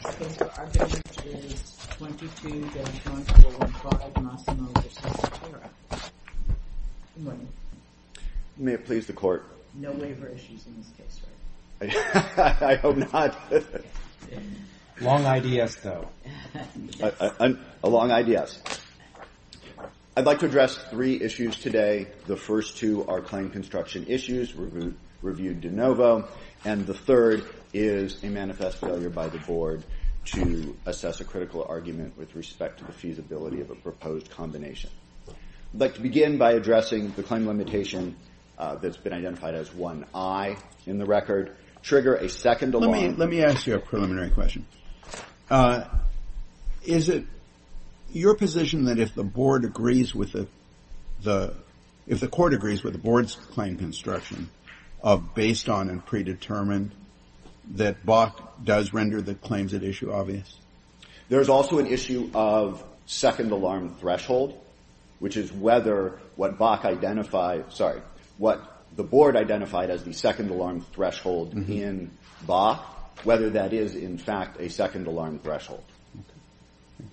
Next case for argument is 22-1415 Masimo v. Satera. Good morning. May it please the court. No waiver issues in this case, right? I hope not. Long IDS, though. A long IDS. I'd like to address three issues today. The first two are claim construction issues, reviewed de novo, and the third is a manifest failure by the board to assess a critical argument with respect to the feasibility of a proposed combination. I'd like to begin by addressing the claim limitation that's been identified as 1I in the record. Trigger a second alarm. Let me ask you a preliminary question. Is it your position that if the board agrees with if the court agrees with the board's claim construction of based on and predetermined, that Bach does render the claims at issue obvious? There's also an issue of second alarm threshold, which is whether what the board identified as the second alarm threshold in Bach, whether that is, in fact, a second alarm threshold. Okay.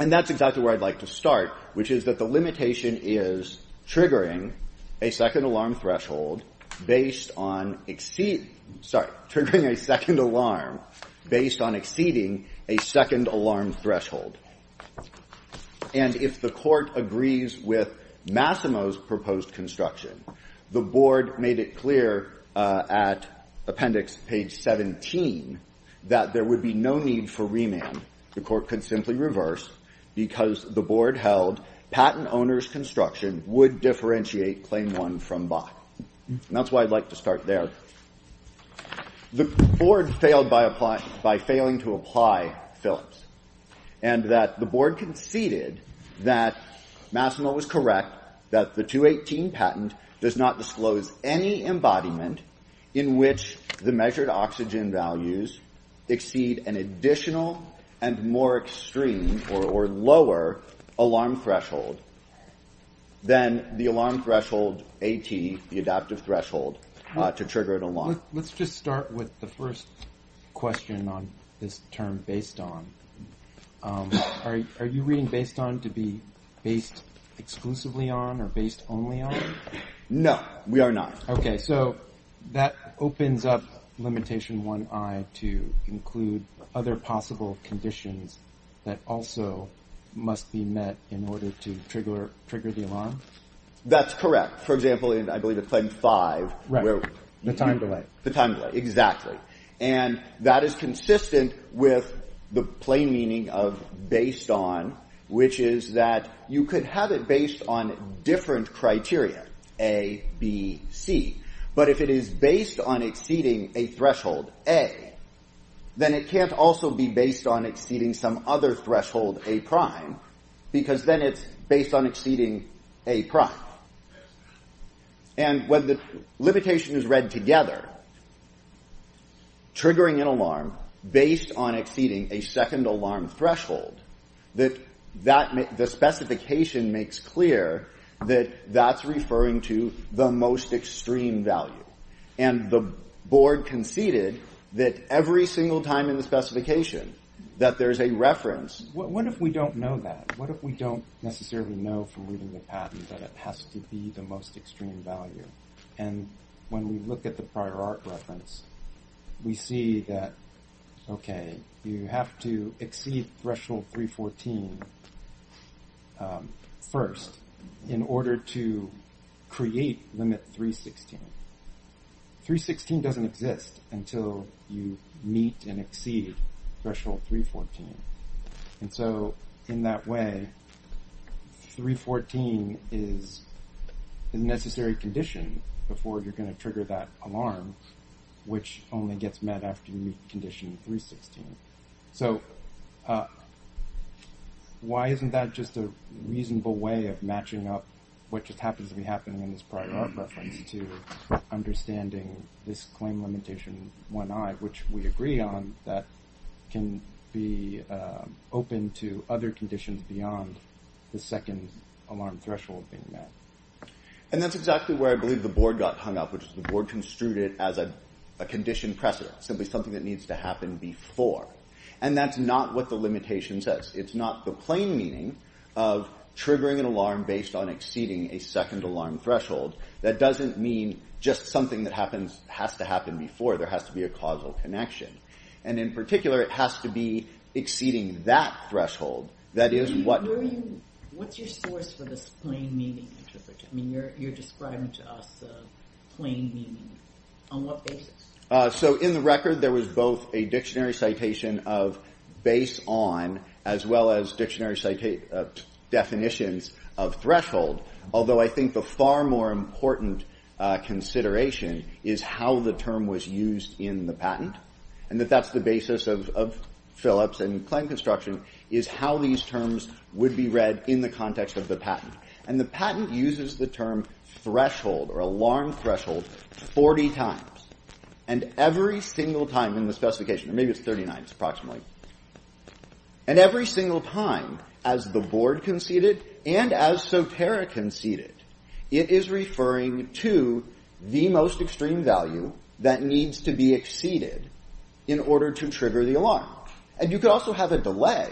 And that's exactly where I'd like to start, which is that the limitation is triggering a second alarm threshold triggering a second alarm based on exceeding a second alarm threshold. And if the court agrees with Masimo's proposed construction, the board made it clear at appendix page 17 that there would be no need for remand. The court could simply reverse because the board held patent owner's construction would differentiate Claim 1 from Bach. And that's why I'd like to start there. The board failed by failing to apply Phillips, and that the board conceded that Masimo was correct that the 218 patent does not disclose any embodiment in which the measured oxygen values exceed an additional and more extreme or lower alarm threshold than the alarm threshold AT, the adaptive threshold, to trigger an alarm. Let's just start with the first question on this term based on. Are you reading based on to be based exclusively on or based only on? No, we are not. Okay, so that opens up limitation 1I to include other possible conditions that also must be met in order to trigger the alarm? That's correct. For example, in, I believe, it's Claim 5. Right. Where the time delay. The time delay, exactly. And that is consistent with the plain meaning of based on, which is that you could have it based on different criteria, A, B, C. But if it is based on exceeding a threshold, A, then it can't also be based on exceeding some other threshold, A prime, because then it's based on exceeding A prime. And when the limitation is read together, triggering an alarm based on exceeding a second alarm threshold, the specification makes clear that that's referring to the most extreme value. And the board conceded that every single time in the specification that there's a reference. What if we don't know that? What if we don't necessarily know from reading the patent that it has to be the most extreme value? And when we look at the prior art reference, we see that, okay, you have to exceed threshold 314 first in order to create limit 316. 316 doesn't exist until you meet and exceed threshold 314. And so in that way, 314 is the necessary condition before you're going to trigger that alarm, which only gets met after you meet condition 316. So why isn't that just a reasonable way of matching up what just happens to be happening in this prior art reference to understanding this claim limitation 1I, which we agree on that can be open to other conditions beyond the second alarm threshold being met? And that's exactly where I believe the board got hung up, which is the board construed it as a a condition precedent, simply something that needs to happen before. And that's not what the limitation says. It's not the plain meaning of triggering an alarm based on exceeding a second alarm threshold. That doesn't mean just something that happens has to happen before. There has to be a causal connection. And in particular, it has to be exceeding that threshold. That is what... What's your source for this plain meaning interpretation? I mean, you're describing to us plain meaning. On what basis? So in the record, there was both a dictionary citation of base on as well as dictionary definitions of threshold, although I think the far more important consideration is how the term was used in the patent, and that's the basis of Phillips and claim construction, is how these terms would be read in the context of the patent. And the patent uses the term threshold or alarm threshold 40 times. And every single time in the specification, or maybe it's 39, it's approximately. And every single time, as the board conceded and as Sotera conceded, it is referring to the most extreme value that needs to be exceeded in order to trigger the alarm. And you could also have a delay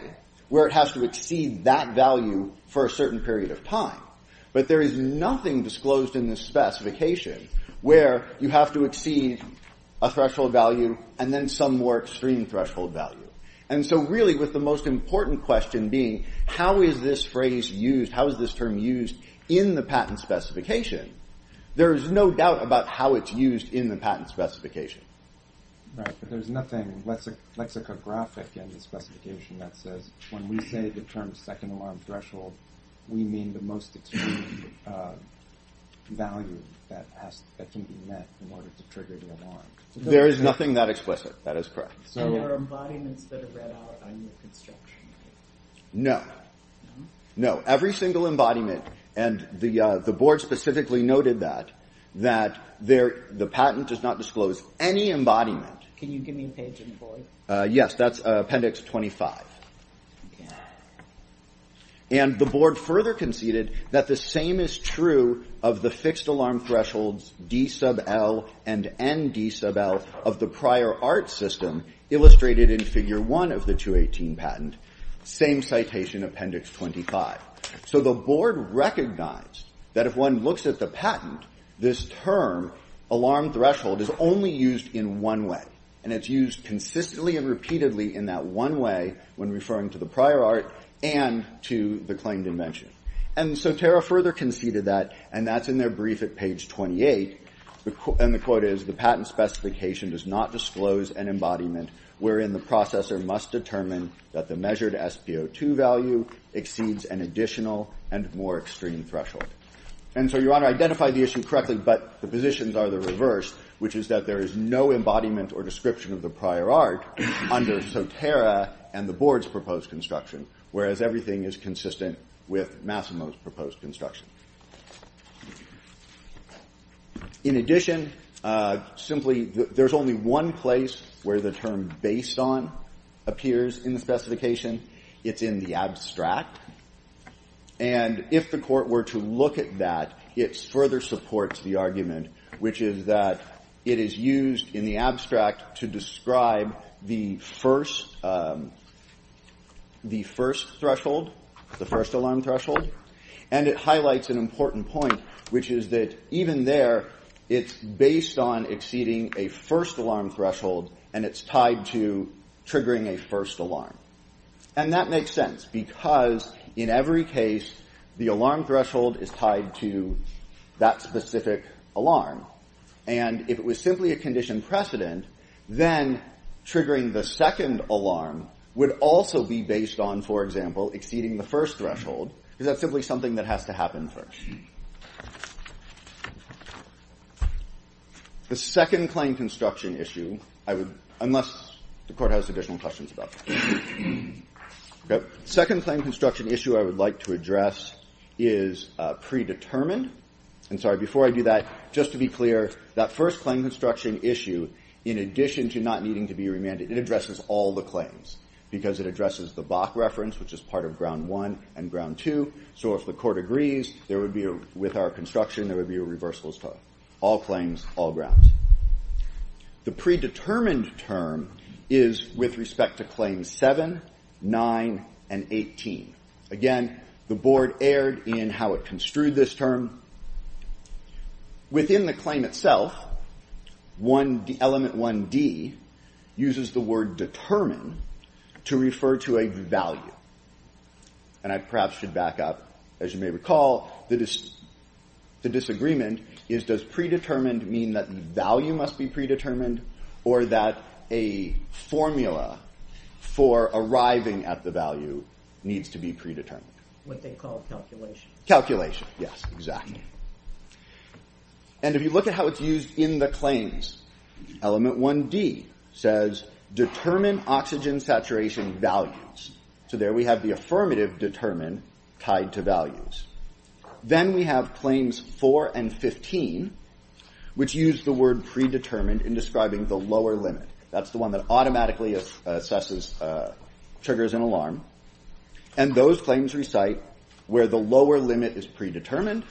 where it has to exceed that value for a certain period of time. But there is nothing disclosed in this specification where you have to exceed a threshold value and then some more extreme threshold value. And so really, with the most important question being, how is this phrase used, how is this term used in the patent specification? There is no doubt about how it's used in the patent specification. Right, but there's nothing lexicographic in the specification that says when we say the term second alarm threshold, we mean the most extreme value that can be met in order to trigger the alarm. So there is nothing that explicit. That is correct. So, and there are embodiments that are read out on your construction. No. No, every single embodiment, and the board specifically noted that the patent does not disclose any embodiment. Can you give me a page in the board? Yes, that's Appendix 25. Okay. And the board further conceded that the same is true of the fixed alarm thresholds D sub L and N D sub L of the prior art system illustrated in Figure 1 of the 218 patent. Same citation, Appendix 25. So the board recognized that if one looks at the patent, this term, alarm threshold, is only used in one way, and it's used consistently and repeatedly in that one way when referring to the prior art and to the claimed invention. And Sotera further conceded that, and that's in their brief at page 28, and the quote is, "The patent specification does not disclose an embodiment wherein the processor must determine that the measured SpO2 value exceeds an additional and more extreme threshold." And so, Your Honor, identified the issue correctly, but the positions are the reverse, which is that there is no embodiment or description of the prior art under Sotera and the board's proposed construction, whereas everything is consistent with Masimo's proposed construction. In addition, simply, there's only one place where the term based on appears in the specification. It's in the abstract. And if the court were to look at that, it further supports the argument, which is that it is used in the abstract to describe the first alarm threshold. And it highlights an important point, which is that even there, it's based on exceeding a first alarm threshold, and it's tied to triggering a first alarm. And that makes sense, because in every case, the alarm threshold is tied to that specific alarm. And if it was simply a condition precedent, then triggering the second alarm would also be based on, for example, exceeding the first threshold, because that's simply something that has to happen first. The second claim construction issue, unless the court has additional questions about that. Okay. Second claim construction issue I would like to address is predetermined. And sorry, before I do that, just to be clear, that first claim construction issue, in addition to not needing to be remanded, it addresses all the claims because it addresses the Bach reference, which is part of Ground 1 and Ground 2. So if the court agrees, with our construction, there would be a reversal to all claims, all grounds. The predetermined term is with respect to claims 7, 9, and 18. Again, the board erred in how it construed this term. Within the claim itself, element 1D uses the word determine to refer to a value. And I perhaps should back up. As you may recall, the disagreement is, does predetermined mean that the value must be predetermined, or that a formula for arriving at the value needs to be predetermined? What they call calculation. Calculation, yes, exactly. And if you look at how it's used in the claims, element 1D says determine oxygen saturation values. So there we have the affirmative determine tied to values. Then we have claims 4 and 15, which use the word predetermined in describing the lower limit. That's the one that automatically triggers an alarm. And those claims recite where the lower limit is predetermined.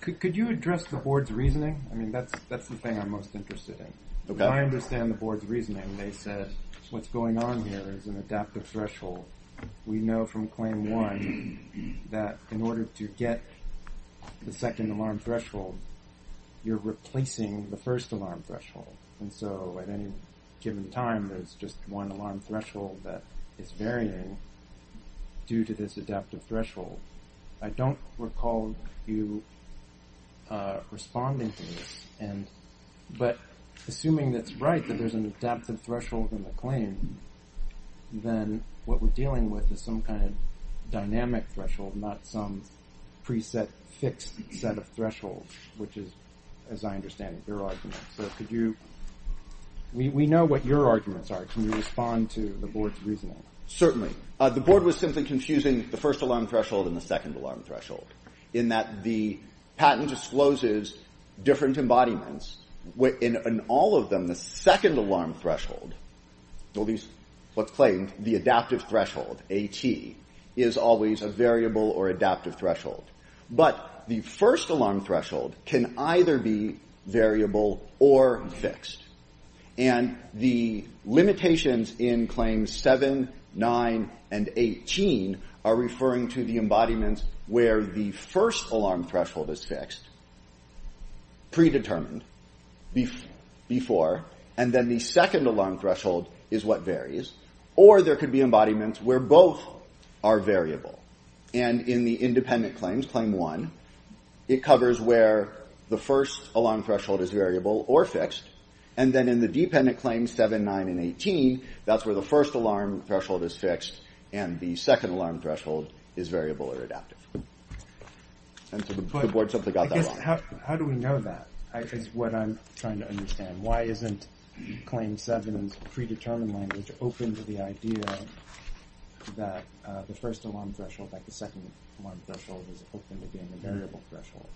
Could you address the board's reasoning? I mean, that's the thing I'm most interested in. Okay. If I understand the board's reasoning, they said what's going on here is an adaptive threshold. We know from Claim 1 that in order to get the second alarm threshold, you're replacing the first alarm threshold. And so at any given time, there's just one alarm threshold that is varying due to this adaptive threshold. I don't recall you responding to this, but assuming that's right, that there's an adaptive threshold in the claim, then what we're dealing with is some kind of dynamic threshold, not some preset fixed set of thresholds, which is, as I understand it, your argument. So could you, we know what your arguments are. Can you respond to the board's reasoning? Certainly. The board was simply confusing the first alarm threshold and the second alarm threshold, in that the patent discloses different embodiments. In all of them, the second alarm threshold, at least what's claimed, the adaptive threshold, AT, is always a variable or adaptive threshold. But the first alarm threshold can either be variable or fixed. And the limitations in Claims 7, 9, and 18 are referring to the embodiments where the first alarm threshold is fixed, predetermined, before, and then the second alarm threshold is what varies. Or there could be embodiments where both are variable. And in the independent claims, Claim 1, it covers where the first alarm threshold is variable or fixed. And then in the dependent claims, 7, 9, and 18, that's where the first alarm threshold is fixed and the second alarm threshold is variable or adaptive. And so the board simply got that wrong. How do we know that is what I'm trying to understand. Why isn't Claim 7's predetermined language open to the idea that the first alarm threshold, like the second alarm threshold, is open to being a variable threshold?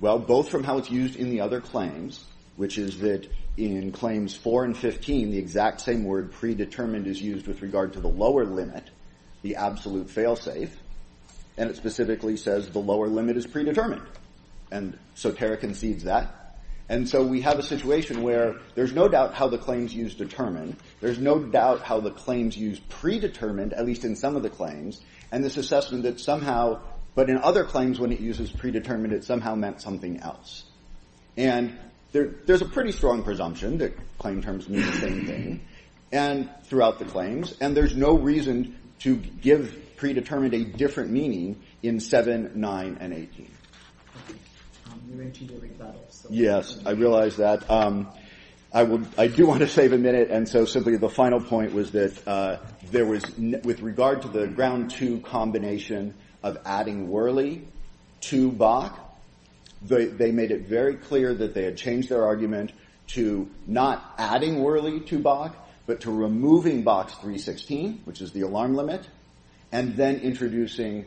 Well, both from how it's used in the other claims, which is that in Claims 4 and 15, the exact same word predetermined is used with regard to the lower limit, the absolute fail-safe, and it specifically says the lower limit is predetermined. And Sotera concedes that. And so we have a situation where there's no doubt how the claims use determine. There's no doubt how the claims use predetermined, at least in some of the claims, and this assessment that somehow, but in other claims when it uses predetermined, it somehow meant something else. And there's a pretty strong presumption that claim terms mean the same thing and throughout the claims, and there's no reason to give predetermined a different meaning in 7, 9, and 18. You're into your rebuttal. So yes, I realize that. I do want to save a minute, and so simply the final point was that there was, with regard to the ground two combination of adding Worley to Bach, they made it very clear that they had changed their argument to not adding Worley to Bach, but to removing Bach's 316, which is the alarm limit, and then introducing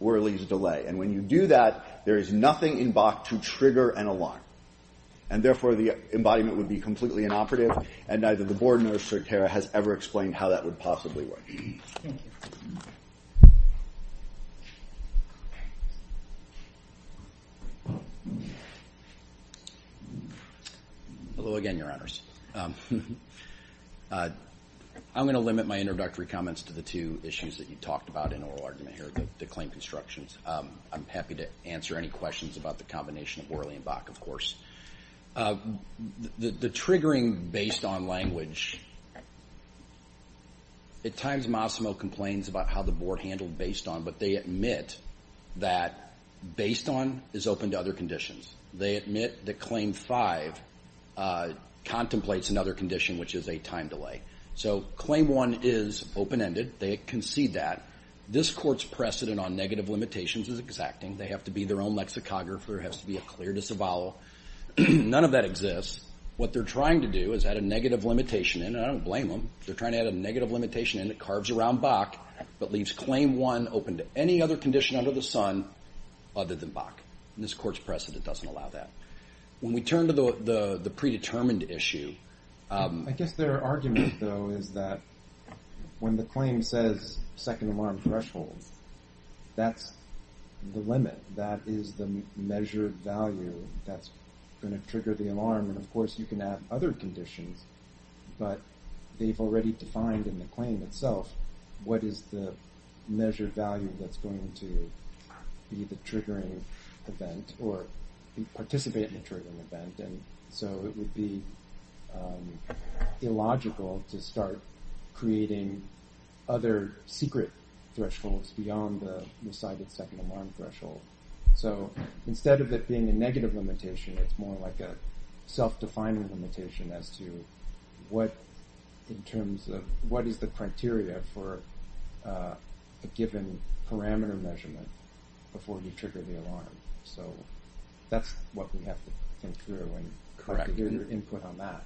Worley's delay. And when you do that, there is nothing in Bach to trigger an alarm. And therefore, the embodiment would be completely inoperative, and neither the board nor Sotera has ever explained how that would possibly work. Thank you. I'd Hello again, Your Honors. I'm going to limit my introductory comments to the two issues that you talked about in oral argument here, the claim constructions. I'm happy to answer any questions about the combination of Worley and Bach, of course. The triggering based on language, at times Masimo complains about how the board handled based on, but they admit that based on is open to other conditions. They admit that Claim 5 contemplates another condition, which is a time delay. So Claim 1 is open-ended. They concede that. This Court's precedent on negative limitations is exacting. They have to be their own lexicographer. There has to be a clear disavowal. None of that exists. What they're trying to do is add a negative limitation in, and I don't blame them. They're trying to add a negative limitation in that carves around Bach but leaves Claim 1 open to any other condition under the sun other than Bach. And this Court's precedent doesn't allow that. When we turn to the predetermined issue, I guess their argument, though, is that when the claim says second alarm threshold, that's the limit. That is the measured value that's going to trigger the alarm. And, of course, you can add other conditions, but they've already defined in the claim itself what is the measured value that's going to be the triggering event or participate in the triggering event. And so it would be illogical to start creating other secret thresholds beyond the recited second alarm threshold. So instead of it being a negative limitation, it's more like a self-defining limitation as to what, in terms of what is the criteria for a given parameter measurement before you trigger the alarm. So that's what we have to think through, and correct. I'd like to hear your input on that.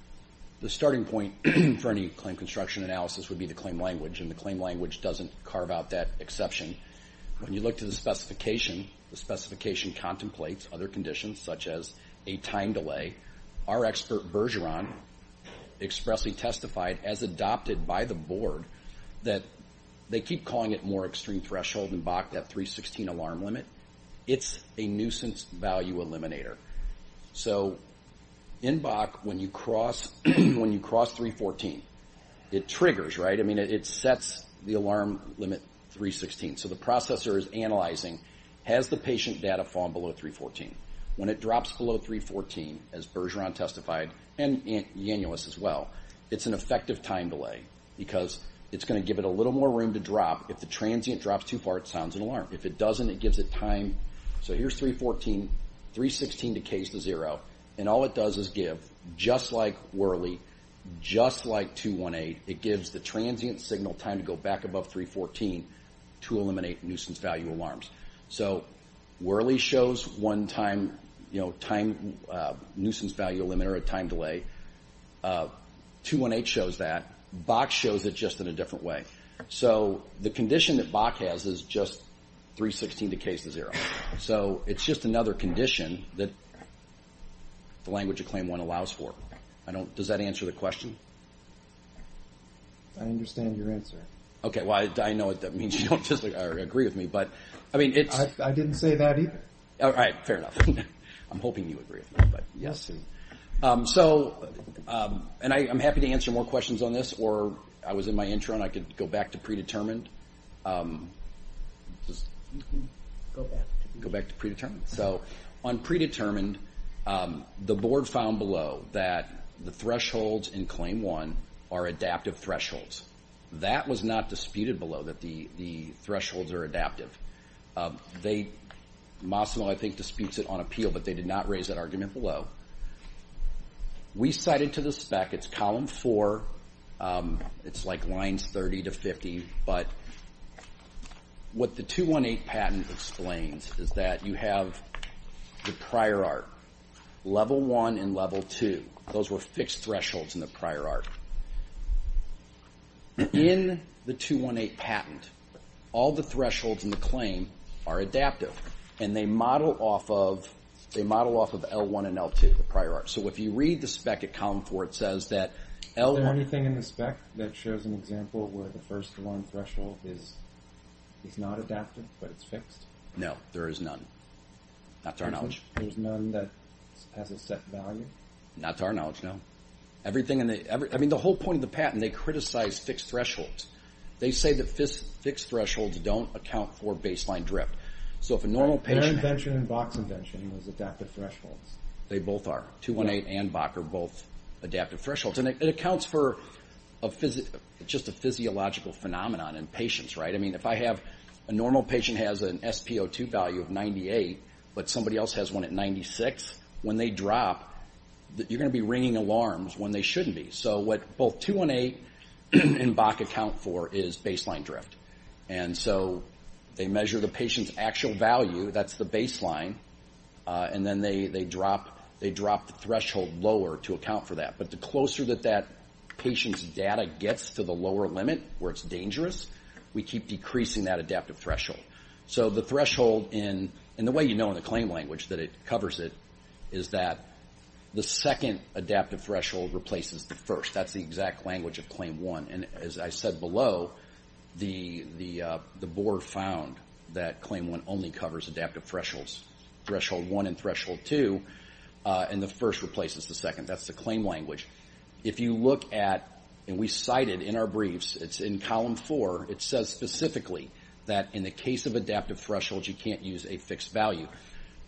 The starting point for any claim construction analysis would be the claim language, and the claim language doesn't carve out that exception. When you look to the specification contemplates other conditions such as a time delay. Our expert Bergeron expressly testified, as adopted by the board, that they keep calling it more extreme threshold in Bach, that 316 alarm limit. It's a nuisance value eliminator. So in Bach, when you cross when you cross 314, it triggers, right? I mean, it sets the alarm limit 316. So the processor is analyzing, has the patient data fallen below 314? When it drops below 314, as Bergeron testified, and Yanulis as well, it's an effective time delay because it's going to give it a little more room to drop. If the transient drops too far, it sounds an alarm. If it doesn't, it gives it time. So here's 314, 316 decays to zero, and all it does is give, just like Worley, just like 218, it gives the transient signal time to go back above 314 to eliminate nuisance value alarms. So Worley shows one time, nuisance value limiter, a time delay. 218 shows that. Bach shows it just in a different way. So the condition that Bach has is just 316 decays to zero. So it's just another condition that the language of Claim 1 allows for. Does that answer the question? I understand your answer. Okay, well, I know that means you don't agree with me, but, I mean, it's... I didn't say that either. All right, fair enough. I'm hoping you agree with me, but yes. And I'm happy to answer more questions on this, or I was in my intro and I could go back to predetermined. Go back to predetermined. So on predetermined, the board found below that the thresholds in Claim 1 are adaptive thresholds. That was not disputed below, that the thresholds are adaptive. Massimo, I think, disputes it on appeal, but they did not raise that argument below. We cited to the spec, it's column 4, it's like lines 30 to 50, but what the 218 patent explains is that you have the prior art. Level 1 and Level 2, those were fixed thresholds in the prior art. In the 218 patent, all the thresholds in the claim are adaptive, and they model off of L1 and L2, the prior art. So if you read the spec at column 4, it says that L1... Is there anything in the spec that shows an example where the first alarm threshold is not adaptive, but it's fixed? No, there is none. Not to our knowledge. There's none that has a set value? Not to our knowledge, no. Everything in the, the whole point of the patent, they criticize fixed thresholds. They say that fixed thresholds don't account for baseline drift. So if a normal patient... Their invention and Bach's invention was adaptive thresholds. They both are. 218 and Bach are both adaptive thresholds. And it accounts for just a physiological phenomenon in patients, right? I mean, if I have a normal patient has an SpO2 value of 98, but somebody else has one at 96, when they drop, you're going to be ringing alarms when they shouldn't be. So what both 218 and Bach account for is baseline drift. And so they measure the patient's actual value, that's the baseline, and then they drop the threshold lower to account for that. But the closer that patient's data gets to the lower limit where it's dangerous, we keep decreasing that adaptive threshold. So the threshold in the way you know in the claim language that it covers it is that the second adaptive threshold replaces the first. That's the exact language of Claim 1. And as I said below, the board found that Claim 1 only covers adaptive thresholds, Threshold 1 and Threshold 2, and the first replaces the second. That's the claim language. If you look at, and we cited in our briefs, it's in Column 4, it says specifically that in the case of adaptive thresholds, you can't use a fixed value.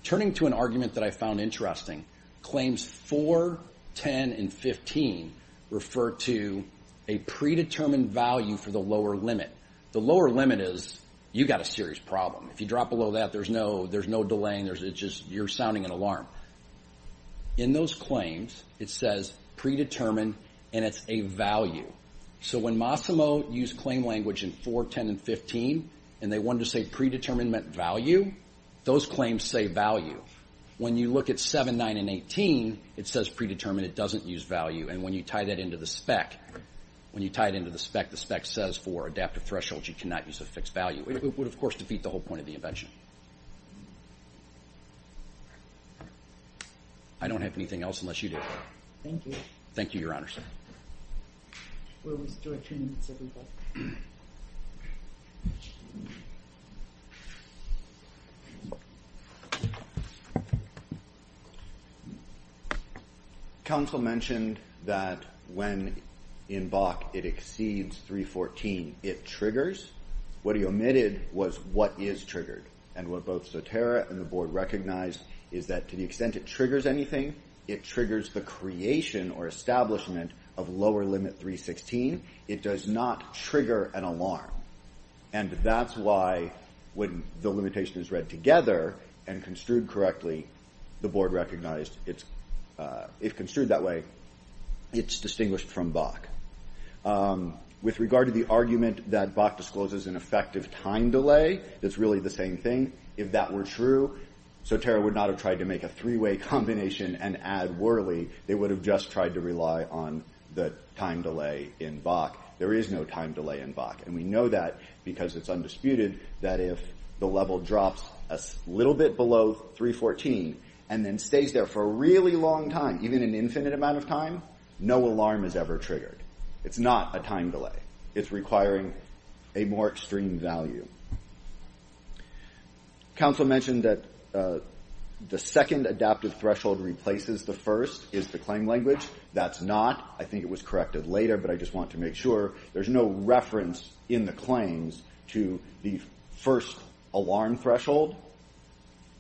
Turning to an argument that I found interesting, Claims 4, 10, and 15 refer to a predetermined value for the lower limit. The lower limit is you got a serious problem. If you drop below that, there's no delaying. It's just you're sounding an alarm. In those claims, it says predetermined, and it's a value. So when Masimo used claim language in 4, 10, and 15, and they wanted to say predetermined meant value, those claims say value. When you look at 7, 9, and 18, it says predetermined. It doesn't use value. And when you tie that into the spec, the spec says for adaptive thresholds you cannot use a fixed value. It would, of course, defeat the whole point of the invention. I don't have anything else unless you do. Thank you. Thank you, Your Honors. We'll restore 2 minutes, everybody. Counsel mentioned that when in Bach it exceeds 314, it triggers. What he omitted was what is triggered. And what both Sotera and the board recognized is that to the extent it triggers anything, it triggers the creation or establishment of lower limit 316. It does not trigger an alarm. And that's why when the limitation is read together and construed correctly, the board recognized it's if construed that way, it's distinguished from Bach. With regard to the argument that Bach discloses an effective time delay, that's really the same thing. If that were true, Sotera would not have tried to make a three-way combination and add Worley. They would have just tried to rely on the time delay in Bach. There is no time delay in Bach, and we know that because it's undisputed that if the level drops a little bit below 314, and then stays there for a really long time, even an infinite amount of time, no alarm is ever triggered. It's not a time delay. It's requiring a more extreme value. Counsel mentioned that the second adaptive threshold replaces the first is the claim language. That's not. I think it was corrected later, but I just want to make sure. There's no reference in the claims to the first alarm threshold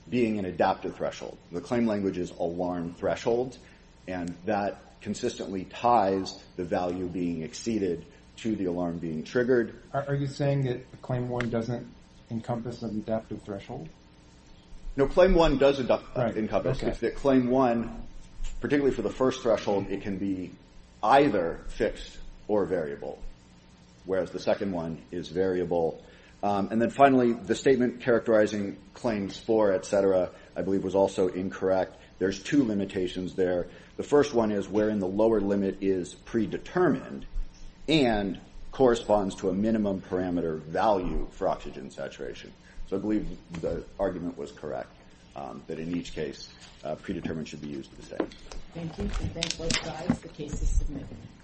being an adaptive threshold. The claim language is alarm threshold, and that consistently ties the value being exceeded to the alarm being triggered. Are you saying that Claim 1 doesn't encompass an adaptive threshold? No, Claim 1 does encompass. Okay. It's that Claim 1, particularly for the first threshold, it can be either fixed or variable, whereas the second one is variable. And then finally, the statement characterizing claims 4, et cetera, I believe was also incorrect. There's two limitations there. The first one is wherein the lower limit is predetermined and corresponds to a minimum parameter value for oxygen saturation. So I believe the argument was correct, that in each case, predetermined should be used the same. Thank you. We thank both sides. The case is submitted.